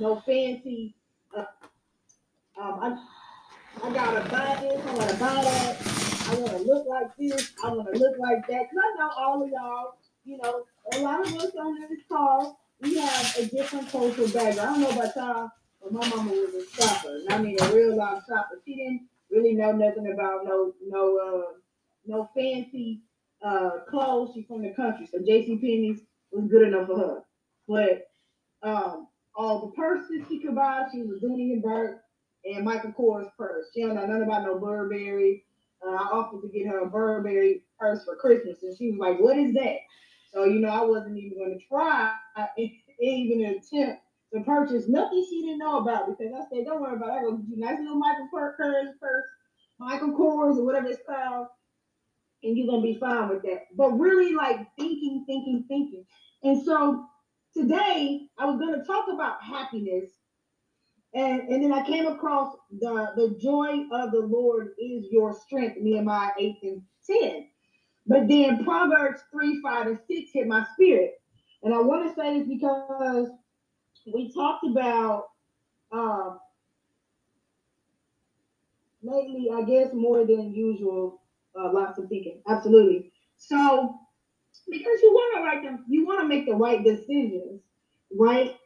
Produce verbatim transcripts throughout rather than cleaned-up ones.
no fancy. Uh, um, I, I gotta buy this. I wanna buy that. I wanna look like this. I wanna look like that. Cause I know all of y'all. You know, a lot of us on this call, we have a different cultural background. I don't know about y'all, but my mama was a shopper, and I mean a real life shopper. She didn't really know nothing about no no uh, no fancy uh, clothes. She's from the country, so J C Penney's was good enough for her. But um, all the purses she could buy, she was Dooney and Burke and Michael Kors purse. She don't know nothing about no Burberry. Uh, I offered to get her a Burberry purse for Christmas, and she was like, "What is that?" So you know, I wasn't even going to try, I, even attempt to purchase nothing she didn't know about, because I said, "Don't worry about it. I go get you a nice little Michael Kors purse, Michael Kors, or whatever it's called, and you're gonna be fine with that." But really, like thinking, thinking, thinking, and so. Today, I was going to talk about happiness, and, and then I came across the, the joy of the Lord is your strength, Nehemiah eight and ten. But then Proverbs three, five, and six hit my spirit. And I want to say this because we talked about, um, lately, I guess more than usual, uh, lots of thinking. Absolutely. So, because you want to write them, you want to make the right decisions, right?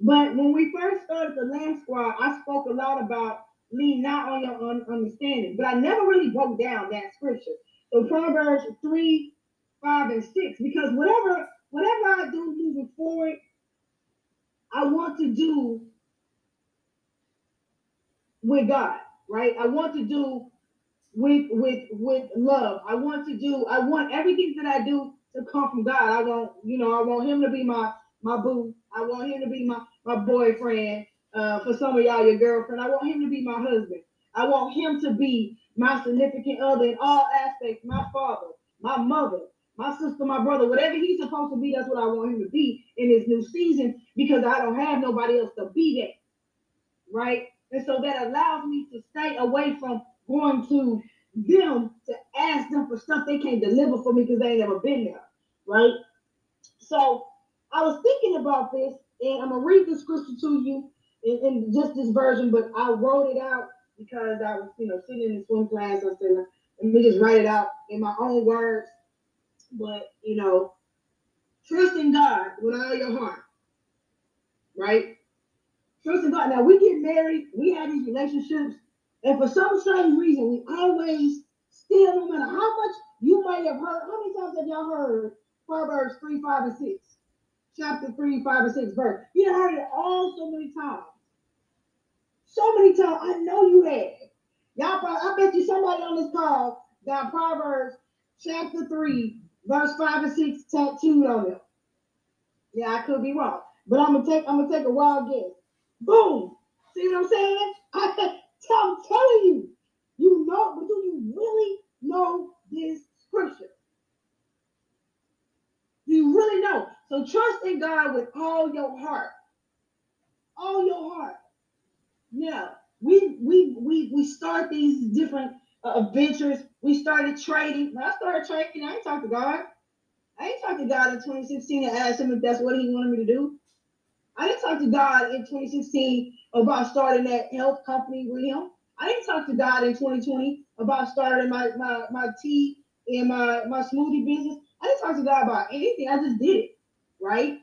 But when we first started the Lamb Squad, I spoke a lot about lean not on your own understanding, but I never really broke down that scripture. So Proverbs three, five, and six, because whatever whatever I do moving forward, I want to do with God, right? I want to do with with with love. I want to do. I want everything that I do to come from God. I want, you know, I want him to be my my boo. I want him to be my my boyfriend. Uh, for some of y'all, your girlfriend. I want him to be my husband. I want him to be my significant other in all aspects. My father, my mother, my sister, my brother, whatever he's supposed to be. That's what I want him to be in this new season, because I don't have nobody else to be that, right? And so that allows me to stay away from going to them to ask them for stuff they can't deliver for me because they ain't never been there, right? So I was thinking about this, and I'm gonna read the scripture to you in, in just this version, but I wrote it out because I was, you know, sitting in the swim class. I said, let me just write it out in my own words. But you know, trust in God with all your heart, right? Trust in God. Now we get married, we have these relationships. And for some strange reason, we always still, no matter how much you might have heard, how many times have y'all heard Proverbs three, five, and six? Chapter three, five, and six, verse. You heard it all so many times. So many times. I know you have. Y'all probably, I bet you somebody on this call got Proverbs chapter three, verse five and six tattooed on them. Yeah, I could be wrong. But I'm gonna take I'm gonna take a wild guess. Boom! See what I'm saying? I I'm telling you, you know, but do you really know this scripture? Do you really know? So trust in God with all your heart. All your heart. Now, we we we we start these different uh, ventures. We started trading. When I started trading, I ain't talked to God. I ain't talked to God in twenty sixteen and asked him if that's what he wanted me to do. I didn't talk to God in twenty sixteen about starting that health company with him. I didn't talk to God in twenty twenty about starting my, my, my tea and my, my smoothie business. I didn't talk to God about anything. I just did it, right?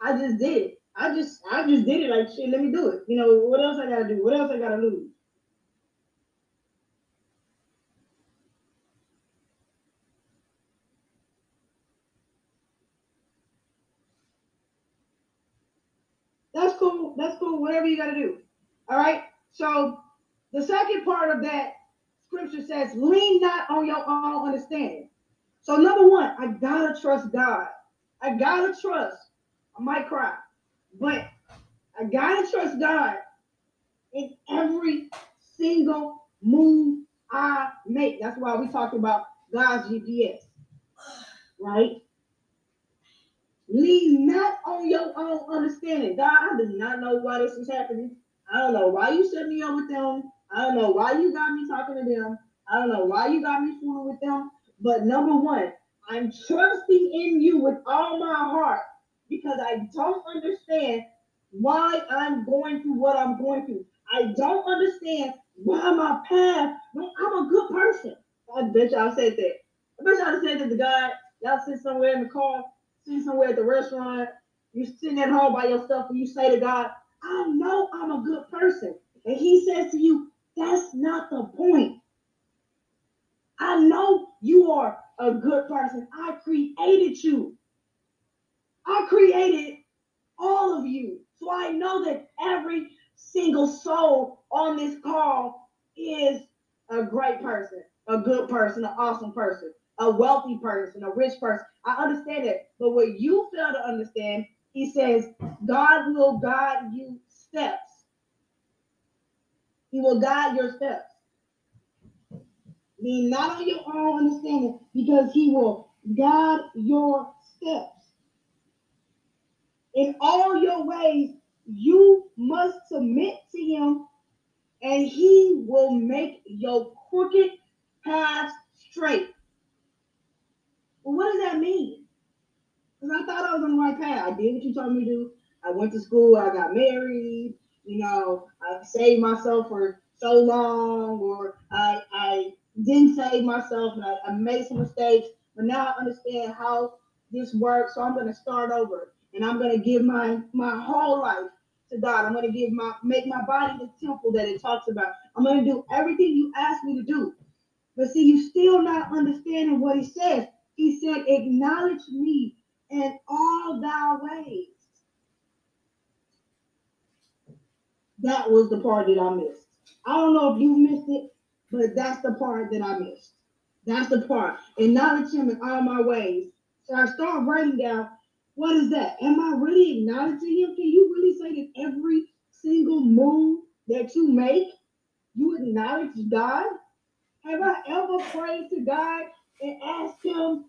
I just did it. I just I just did it. Like, shit, let me do it. You know, what else I gotta do? What else I gotta lose? That's cool. That's cool. Whatever you got to do. All right. So the second part of that scripture says, lean not on your own understanding. So number one, I got to trust God. I got to trust. I might cry, but I got to trust God in every single move I make. That's why we talked about God's G P S. Right? Lean not on your own understanding. God, I do not know why this is happening. I don't know why you set me up with them. I don't know why you got me talking to them. I don't know why you got me fooling with them. But number one, I'm trusting in you with all my heart because I don't understand why I'm going through what I'm going through. I don't understand why my path, like, I'm a good person. I bet y'all said that. I bet y'all said that to God. Y'all sit somewhere in the car, sit somewhere at the restaurant, you're sitting at home by yourself, and you say to God, I know I'm a good person. And he says to you, that's not the point. I know you are a good person. I created you. I created all of you. So I know that every single soul on this call is a great person, a good person, an awesome person, a wealthy person, a rich person. I understand it. But what you fail to understand, he says, God will guide you steps. He will guide your steps. Lean not on your own understanding, because he will guide your steps. In all your ways, you must submit to him, and he will make your crooked paths straight. Well, what does that mean? Because I thought I was on the right path. I did what you told me to do. I went to school. I got married. You know, I saved myself for so long, or I, I didn't save myself, and I, I made some mistakes. But now I understand how this works, so I'm going to start over. And I'm going to give my, my whole life to God. I'm going to give my make my body the temple that it talks about. I'm going to do everything you asked me to do. But see, you're still not understanding what he says. He said, acknowledge me in all thy ways. That was the part that I missed. I don't know if you missed it, but that's the part that I missed. That's the part. Acknowledge him in all my ways. So I start writing down, what is that? Am I really acknowledging him? Can you really say that every single move that you make, you acknowledge God? Have I ever prayed to God and asked him,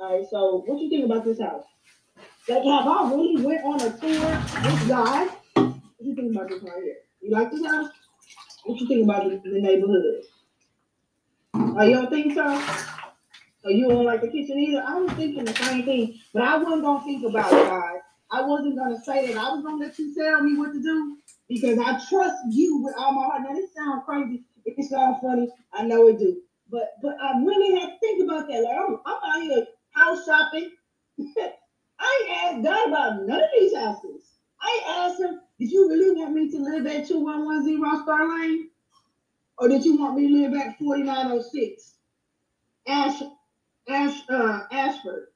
all right, so what you think about this house? Like, have I really went on a tour with God? What you think about this right here? You like this house? What you think about the, the neighborhood? Oh, you don't think so? So you don't like the kitchen either? I was thinking the same thing, but I wasn't going to think about it, guys. I wasn't going to say that. I was going to let you tell me what to do, because I trust you with all my heart. Now, this sounds crazy. It sounds funny. I know it do. But but I really had to think about that. Like, I'm, I'm out here house shopping. I ain't asked God about none of these houses. I asked him, did you really want me to live at two one one zero Star Lane? Or did you want me to live at forty-nine oh six? Ash. Ash, uh, Ashford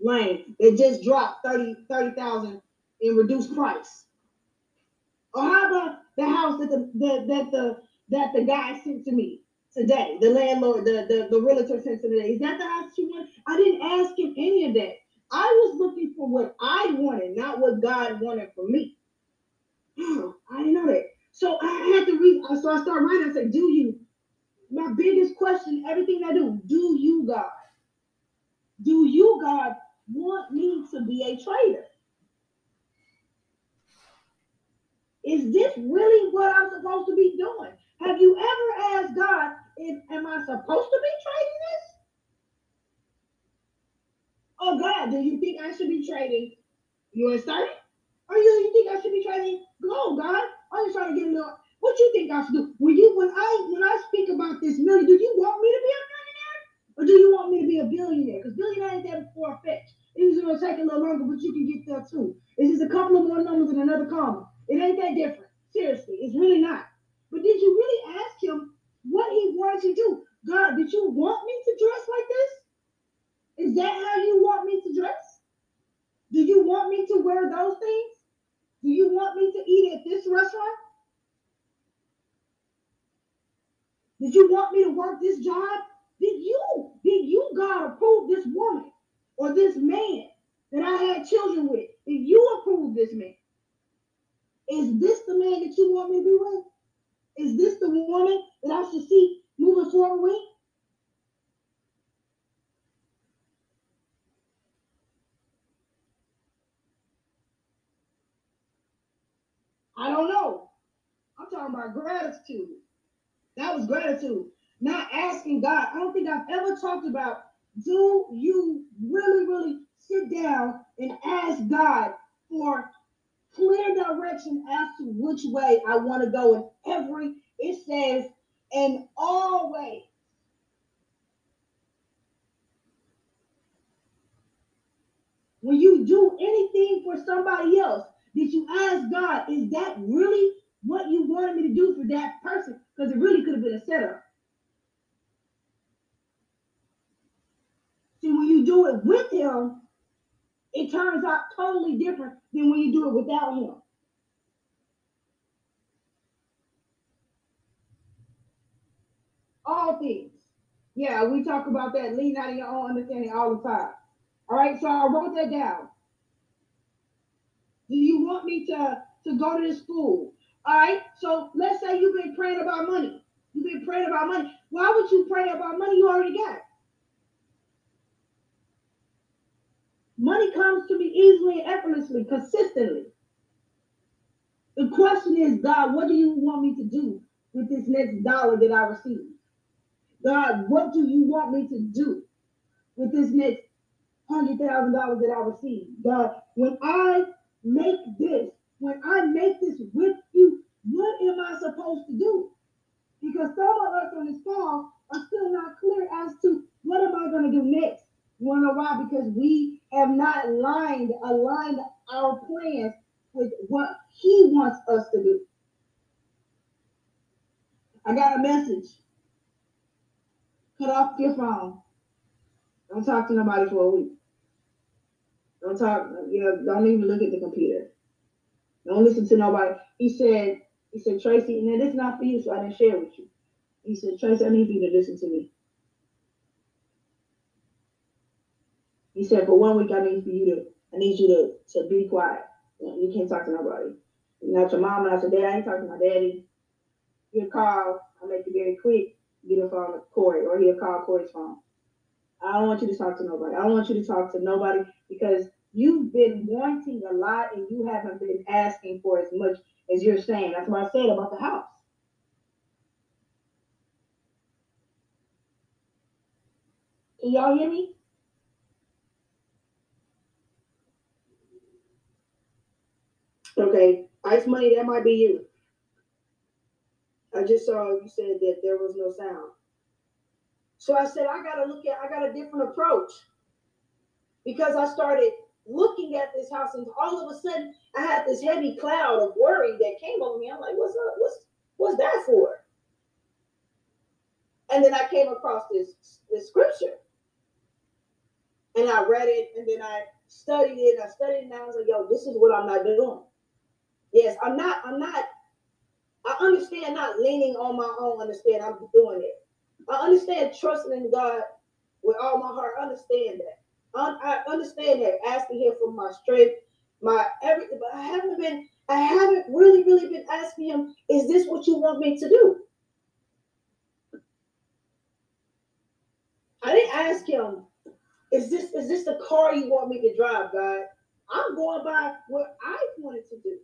Lane, that just dropped thirty thousand in reduced price. Or how about the house that the that, that the that the guy sent to me today, the landlord, the, the, the realtor sent to me today? Is that the house you want? I didn't ask him any of that. I was looking for what I wanted, not what God wanted for me. I didn't know that. So I had to read, so I started writing, I said, do you? My biggest question, everything I do, do you, God? Do you, God, want me to be a traitor? Is this really what I'm supposed to be doing? Have you ever asked God, if, am I supposed to be trading this? Oh, God, do you think I should be trading you inserted? Or do you think I should be trading gold, God? I'm just trying to get a little... What you think I should do? When you, when I, when I speak about this million, do you want me to be a millionaire, or do you want me to be a billionaire? Because billionaire ain't that far fetched. It's gonna take a little longer, but you can get there too. It's just a couple of more numbers and another comma. It ain't that different. Seriously, it's really not. But did you really ask him what he wants you to do? God, did you want me to dress like this? Is that how you want me to dress? Do you want me to wear those things? Do you want me to eat at this restaurant? Did you want me to work this job? Did you, did you, God, approve this woman or this man that I had children with? Did you approve this man? Is this the man that you want me to be with? Is this the woman that I should see moving forward with? I don't know. I'm talking about gratitude. That was gratitude, not asking God. I don't think I've ever talked about, do you really, really sit down and ask God for clear direction as to which way I want to go. And every, it says, and always. When you do anything for somebody else, did you ask God, is that really what you wanted me to do for that person? Because it really could have been a setup. See, when you do it with him, it turns out totally different than when you do it without him. All things. Yeah, we talk about that. Lean out of your own understanding all the time. All right, so I wrote that down. Do you want me to, to go to this school? All right, so let's say you've been praying about money. You've been praying about money. Why would you pray about money? You already got it. Money comes to me easily and effortlessly, consistently. The question is, God, what do you want me to do with this next dollar that I receive? God, what do you want me to do with this next one hundred thousand dollars that I receive? God, when I make this, when I make this with you, what am I supposed to do? Because some of us on this call are still not clear as to what am I going to do next. You want to know why? Because we have not aligned, aligned our plans with what he wants us to do. I got a message. Cut off your phone. Don't talk to nobody for a week. Don't talk, you know, don't even look at the computer. Don't listen to nobody. He said, he said, Tracy, now this is not for you, so I didn't share with you. He said, Tracy, I need you to listen to me. He said, for one week, I need for you to, I need you to, to be quiet. You can't talk to nobody. Not your mama, not your dad. I ain't talking to my daddy. He'll call, I'll make it very quick, get a phone with Corey, or he'll call Corey's phone. I don't want you to talk to nobody. I don't want you to talk to nobody because you've been wanting a lot and you haven't been asking for as much as you're saying. That's what I said about the house. Can y'all hear me? Okay, Ice Money, that might be you. I just saw you said that there was no sound. So I said, I got to look at, I got a different approach. Because I started looking at this house and all of a sudden I had this heavy cloud of worry that came over me. I'm like, what's up? What's, what's that for? And then I came across this, this scripture. And I read it and then I studied it. And I studied it and I was like, yo, this is what I'm not doing. Yes, I'm not, I'm not, I understand not leaning on my own understanding. I'm doing it. I understand trusting in God with all my heart. I understand that. I understand that asking him for my strength, my everything, but I haven't been, I haven't really, really been asking him, is this what you want me to do? I didn't ask him, is this, is this the car you want me to drive, God? I'm going by what I wanted to do.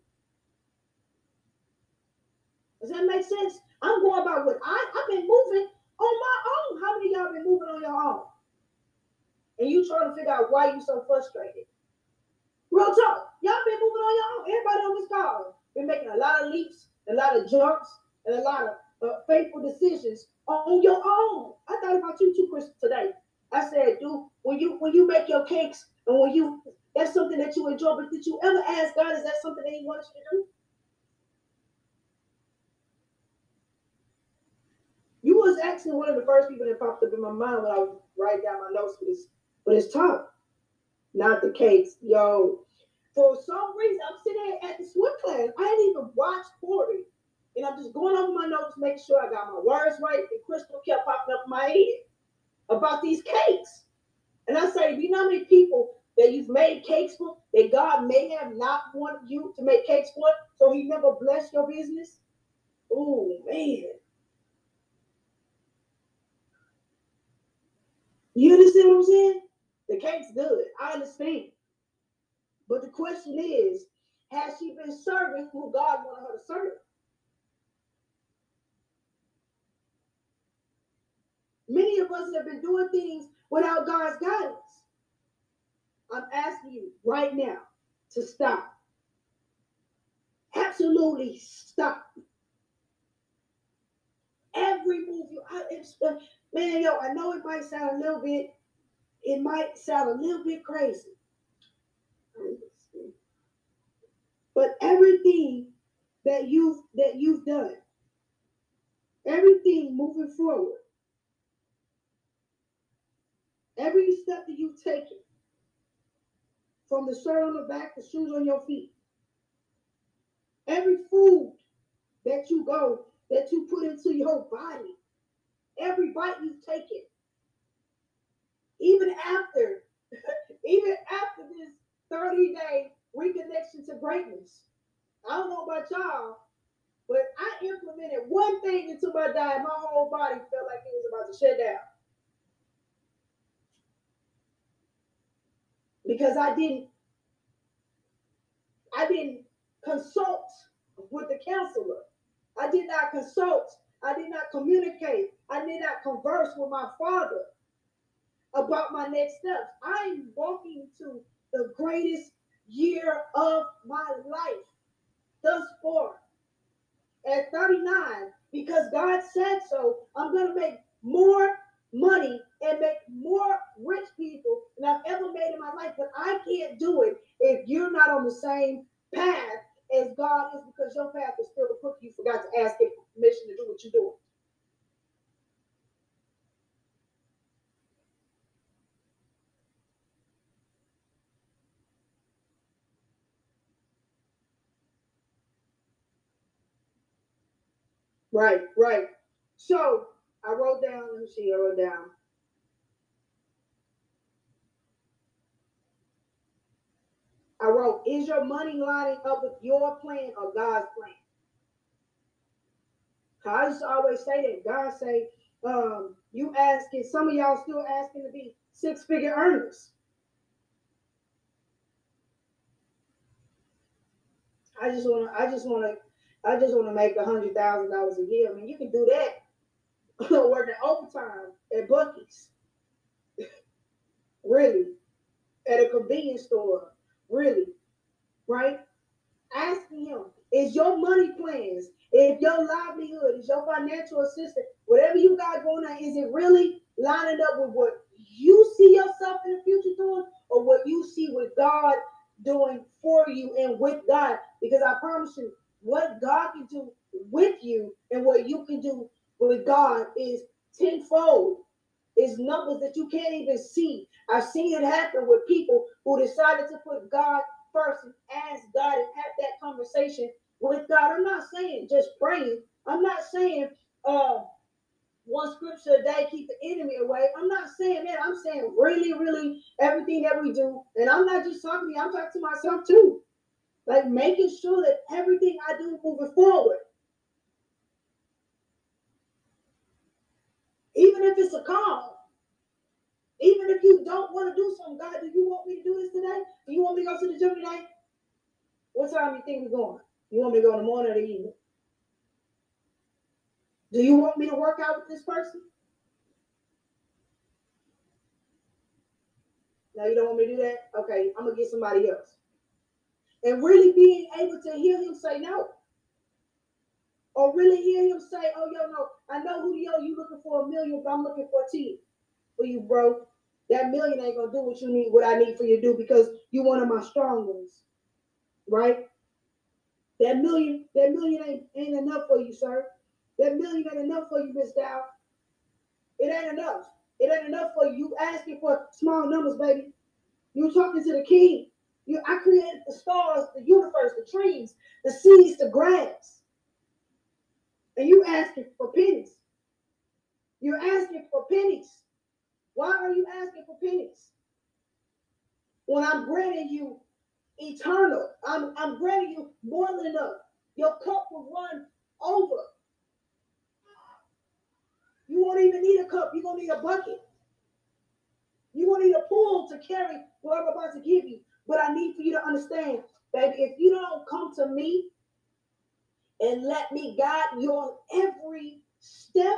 Does that make sense? I'm going by what I, I've been moving on my own. How many of y'all been moving on your own? And you trying to figure out why you so frustrated. Real talk. Y'all been moving on your own. Everybody on this call been making a lot of leaps, a lot of jumps, and a lot of uh, faithful decisions on your own. I thought about you too, Chris, today. I said, dude, when you when you make your cakes and when you, that's something that you enjoy, but did you ever ask God, is that something that he wants you to do? You was actually one of the first people that popped up in my mind when I was writing down my notes for this. But it's tough, not the case, yo. For some reason, I'm sitting at the swim class. I didn't even watch Corey. And I'm just going over my notes, making sure I got my words right. And Crystal kept popping up in my head about these cakes. And I say, do you know how many people that you've made cakes for, that God may have not wanted you to make cakes for, so he never blessed your business? Oh, man. You understand what I'm saying? The cake's good. I understand. But the question is, has she been serving who God wanted her to serve? Many of us have been doing things without God's guidance. I'm asking you right now to stop. slowly stop. Every move you, I, it's, uh, man, yo, I know it might sound a little bit, it might sound a little bit crazy. But everything that you've, that you've done, everything moving forward, every step that you've taken, from the shirt on the back, the shoes on your feet, every food that you go, that you put into your body, every bite you've taken, even after, even after this thirty-day reconnection to greatness. I don't know about y'all, but I implemented one thing into my diet. My whole body felt like it was about to shut down. Because I didn't, I didn't consult with the counselor. I did not consult. I did not communicate. I did not converse with my father about my next steps. I'm walking to the greatest year of my life thus far. At thirty-nine, because God said so, I'm going to make more money and make more rich people than I've ever made in my life. But I can't do it if you're not on the same path as God is, because your path is still the crooked. You forgot to ask him permission to do what you're doing. Right, right. So I wrote down, let me see, I wrote down. I wrote, is your money lining up with your plan or God's plan? I used to always say that. God say, um, you asking, some of y'all still asking to be six-figure earners. I just wanna, I just wanna, I just want to make one hundred thousand dollars a year. I mean, you can do that working overtime at Buc-ee's. Really. At a convenience store. Really. Right? Asking him, is your money plans, if your livelihood, is your financial assistance, whatever you got going on, is it really lining up with what you see yourself in the future doing or what you see with God doing for you and with God? Because I promise you, what God can do with you and what you can do with God is tenfold. It's numbers that you can't even see. I've seen it happen with people who decided to put God first and ask God and have that conversation with God. I'm not saying just praying. I'm not saying uh, one scripture a day, keep the enemy away. I'm not saying that. I'm saying really, really everything that we do. And I'm not just talking to you. I'm talking to myself too. Like making sure that everything I do moving forward, even if it's a call, even if you don't want to do something, God, do you want me to do this today? Do you want me to go to the gym today? What time do you think we're going? You want me to go in the morning or the evening? Do you want me to work out with this person? No, you don't want me to do that? Okay, I'm going to get somebody else. And really being able to hear him say no. Or really hear him say, oh, yo, no, I know who yo, you looking for a million, but I'm looking for ten for you, bro. That million ain't going to do what you need, what I need for you to do, because you're one of my strong ones, right? That million, that million ain't, ain't enough for you, sir. That million ain't enough for you, Miss Dow. It ain't enough. It ain't enough for you. You asking for small numbers, baby. You talking to the king. You, I created the stars, the universe, the trees, the seas, the grass. And you asking for pennies. You're asking for pennies. Why are you asking for pennies? When I'm granting you eternal, I'm, I'm granting you more than enough. Your cup will run over. You won't even need a cup. You're going to need a bucket. You're going to need a pool to carry what I'm about to give you. But I need for you to understand, baby, if you don't come to me and let me guide your every step,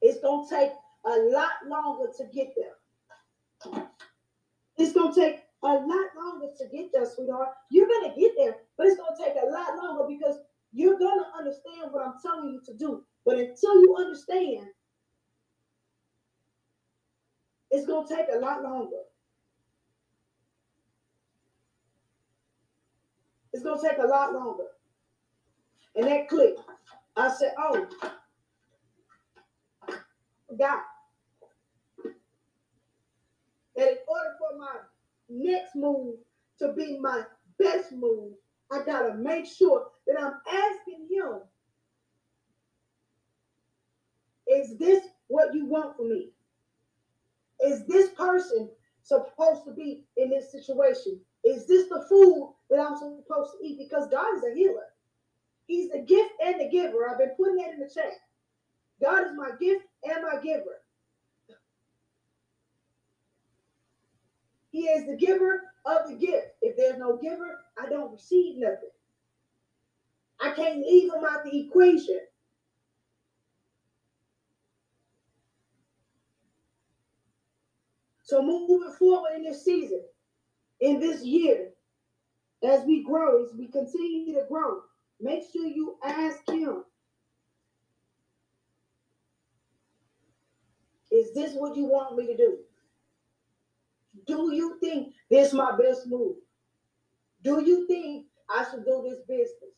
it's going to take a lot longer to get there. It's going to take a lot longer it to get there, sweetheart. You're going to get there, but it's going to take a lot longer because you're going to understand what I'm telling you to do. But until you understand, it's going to take a lot longer. It's going to take a lot longer. And that clicked. I said, oh, God, that in order for my next move to be my best move, I got to make sure that I'm asking him, is this what you want from me? Is this person supposed to be in this situation? Is this the food that I'm supposed to eat? Because God is a healer. He's the gift and the giver. I've been putting that in the chat. God is my gift and my giver. He is the giver of the gift. If there's no giver, I don't receive nothing. I can't leave him out the equation. So moving forward in this season, in this year, as we grow, as we continue to grow, make sure you ask him, is this what you want me to do? Do you think this is my best move? Do you think I should do this business?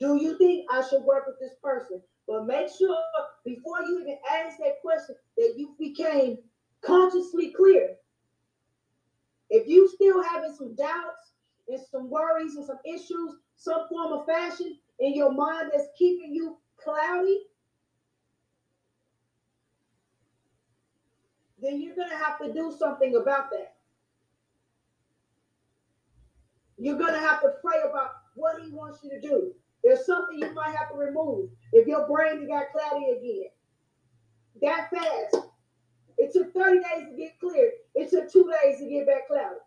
Do you think I should work with this person? But make sure before you even ask that question that you became consciously clear. If you still having some doubts and some worries and some issues, some form of fashion in your mind that's keeping you cloudy, then you're going to have to do something about that. You're going to have to pray about what he wants you to do. There's something you might have to remove. If your brain got cloudy again, that fast. It took thirty days to get clear. It took two days to get back cloudy.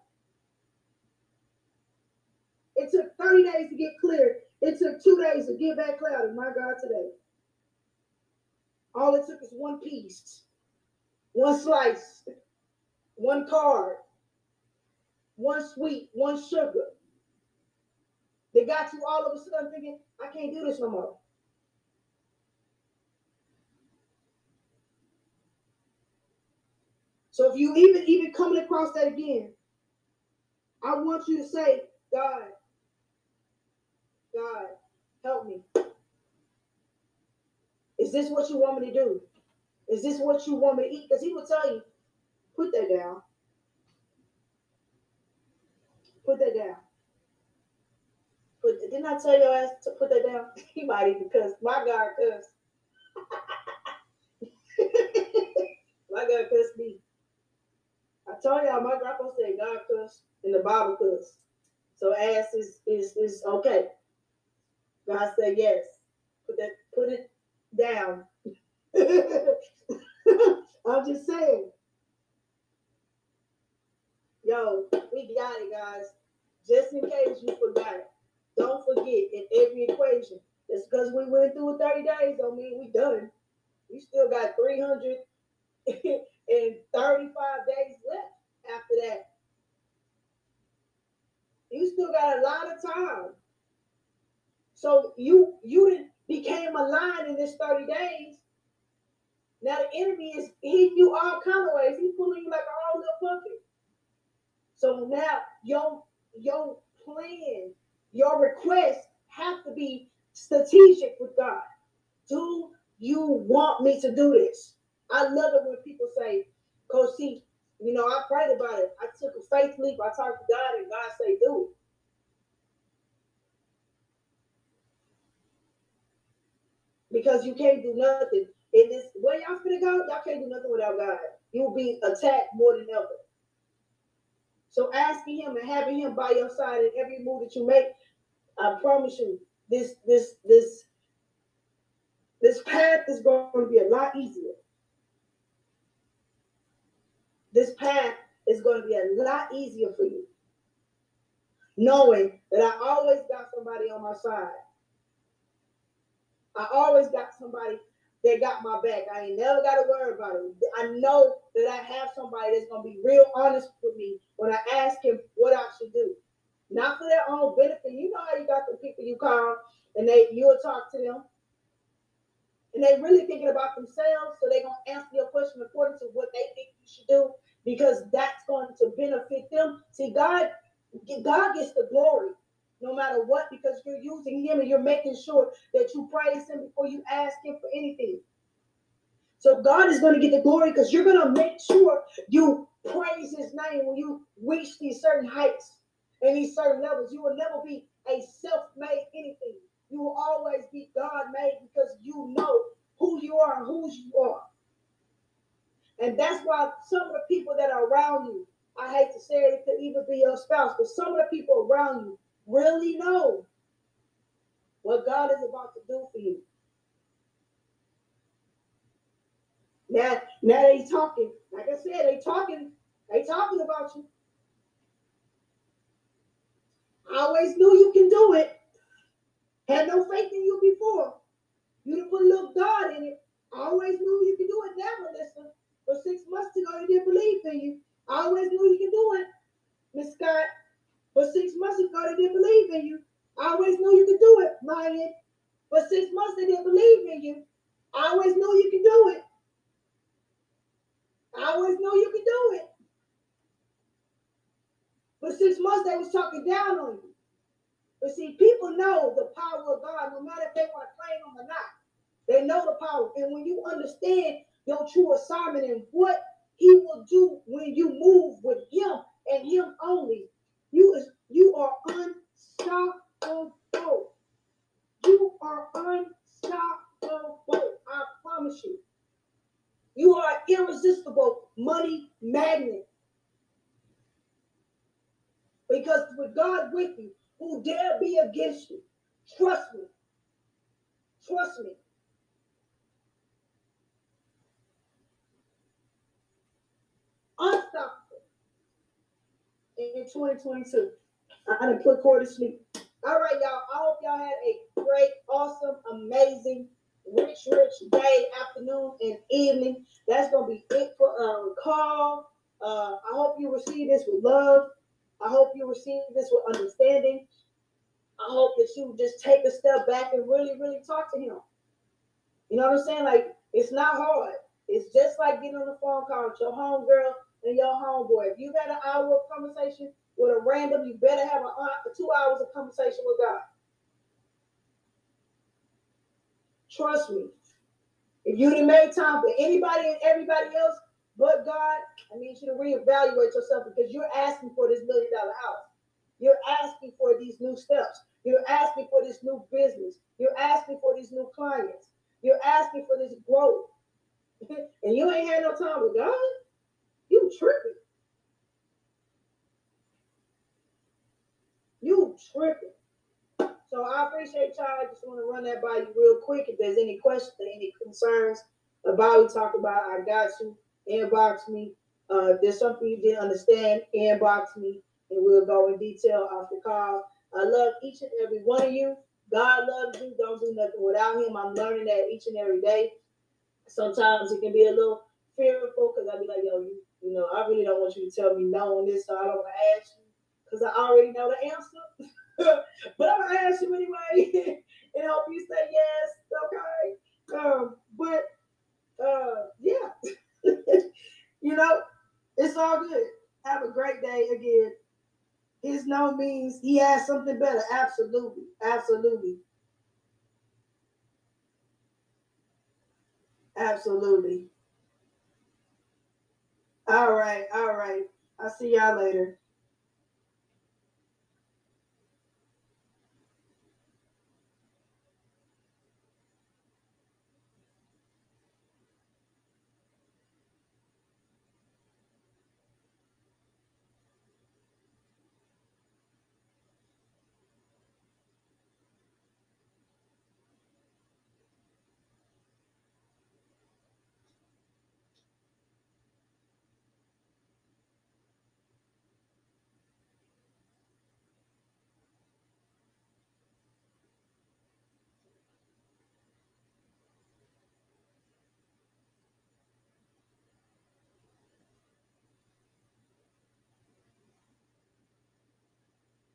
It took thirty days to get clear. It took two days to get back cloudy. My God, today. All it took is one piece. One slice, one card, one sweet, one sugar. They got you all of a sudden thinking, I can't do this no more. So if you even, even coming across that again, I want you to say, God, God, help me. Is this what you want me to do? Is this what you want me to eat? Because he will tell you, put that down. Put that down. But didn't I tell your ass to put that down? He might even cuss. My God cuss. My God cuss me. I told y'all, my grandpa said God cuss and the Bible cuss. So ass is is is okay. God said yes. Put that, put it down. I'm just saying, yo, we got it, guys. Just in case you forgot it, don't forget in every equation. Just because we went through thirty days, don't mean we done. We still got three hundred thirty-five days left after that. You still got a lot of time. So you you didn't became aligned in this thirty days. Now the enemy is hitting you all kind of ways. He's pulling you like a whole little puppy. So now your, your plan, your requests have to be strategic with God. Do you want me to do this? I love it when people say, Coach C, you know, I prayed about it. I took a faith leap. I talked to God and God said, do it. Because you can't do nothing. In this way y'all finna go, y'all can't do nothing without God. You'll be attacked more than ever. So asking him and having him by your side in every move that you make, I promise you, this this this this path is going to be a lot easier. This path is going to be a lot easier for you. Knowing that I always got somebody on my side. I always got somebody that got my back. I ain't never got to worry about it. I know that I have somebody that's going to be real honest with me when I ask him what I should do. for their own benefit. You know how you got the people you call and they you'll talk to them, and they really thinking about themselves, so they're going to answer your question according to what they think you should do, because that's going to benefit them. See, God, God gets the glory no matter what, because you're using him and you're making sure that you praise him before you ask him for anything. So God is going to get the glory because you're going to make sure you praise his name when you reach these certain heights and these certain levels. You will never be a self-made anything. You will always be God-made because you know who you are and whose you are. And that's why some of the people that are around you, I hate to say it, it could even be your spouse, but some of the people around you really know what God is about to do for you. Now, now they talking. Like I said, they talking. They talking about you. I always knew you can do it. Had no faith in you before. You done put a little God in it. I always knew you could do it now, Melissa. But six months ago, you didn't believe in you. I always knew you could do it, Miss Scott. But six months ago, they didn't believe in you. I always knew you could do it, Maya. But six months, they didn't believe in you. I always knew you could do it. I always knew you could do it. But six months, they was talking down on you. But see, people know the power of God, no matter if they want to claim him or not. They know the power. And when you understand your true assignment and what he will do when you move with him and him only, you is you are unstoppable. You are unstoppable. I promise you. You are irresistible money magnet. Because with God with you, who dare be against you? Trust me. Trust me. Unstoppable. In twenty twenty-two, I done put Corey to sleep. All right, y'all. I hope y'all had a great, awesome, amazing, rich, rich day, afternoon, and evening. That's going to be it for our call. Uh, I hope you receive this with love. I hope you receive this with understanding. I hope that you just take a step back and really, really talk to him. You know what I'm saying? Like, it's not hard. It's just like getting on the phone call with your homegirl and your homeboy. If you've had an hour of conversation with a random, you better have a two hours of conversation with God. Trust me. If you didn't make time for anybody and everybody else but God, I need you to reevaluate yourself, because you're asking for this million dollar house. You're asking for these new steps. You're asking for this new business. You're asking for these new clients. You're asking for this growth. And you ain't had no time with God? You tripping. You tripping. So I appreciate y'all. I just want to run that by you real quick. If there's any questions, any concerns about we talked about, I got you. Inbox me. Uh, if there's something you didn't understand, inbox me, and we'll go in detail after call. I love each and every one of you. God loves you. Don't do nothing without him. I'm learning that each and every day. Sometimes it can be a little fearful, because I'll be like, yo, you, you know, I really don't want you to tell me no on this, so I don't want to ask you, because I already know the answer. But I'm gonna ask you anyway, and hope you say yes, okay? Um, but uh, yeah, you know, it's all good. Have a great day again. His no means he has something better. Absolutely, absolutely, absolutely. All right, all right. I'll see y'all later.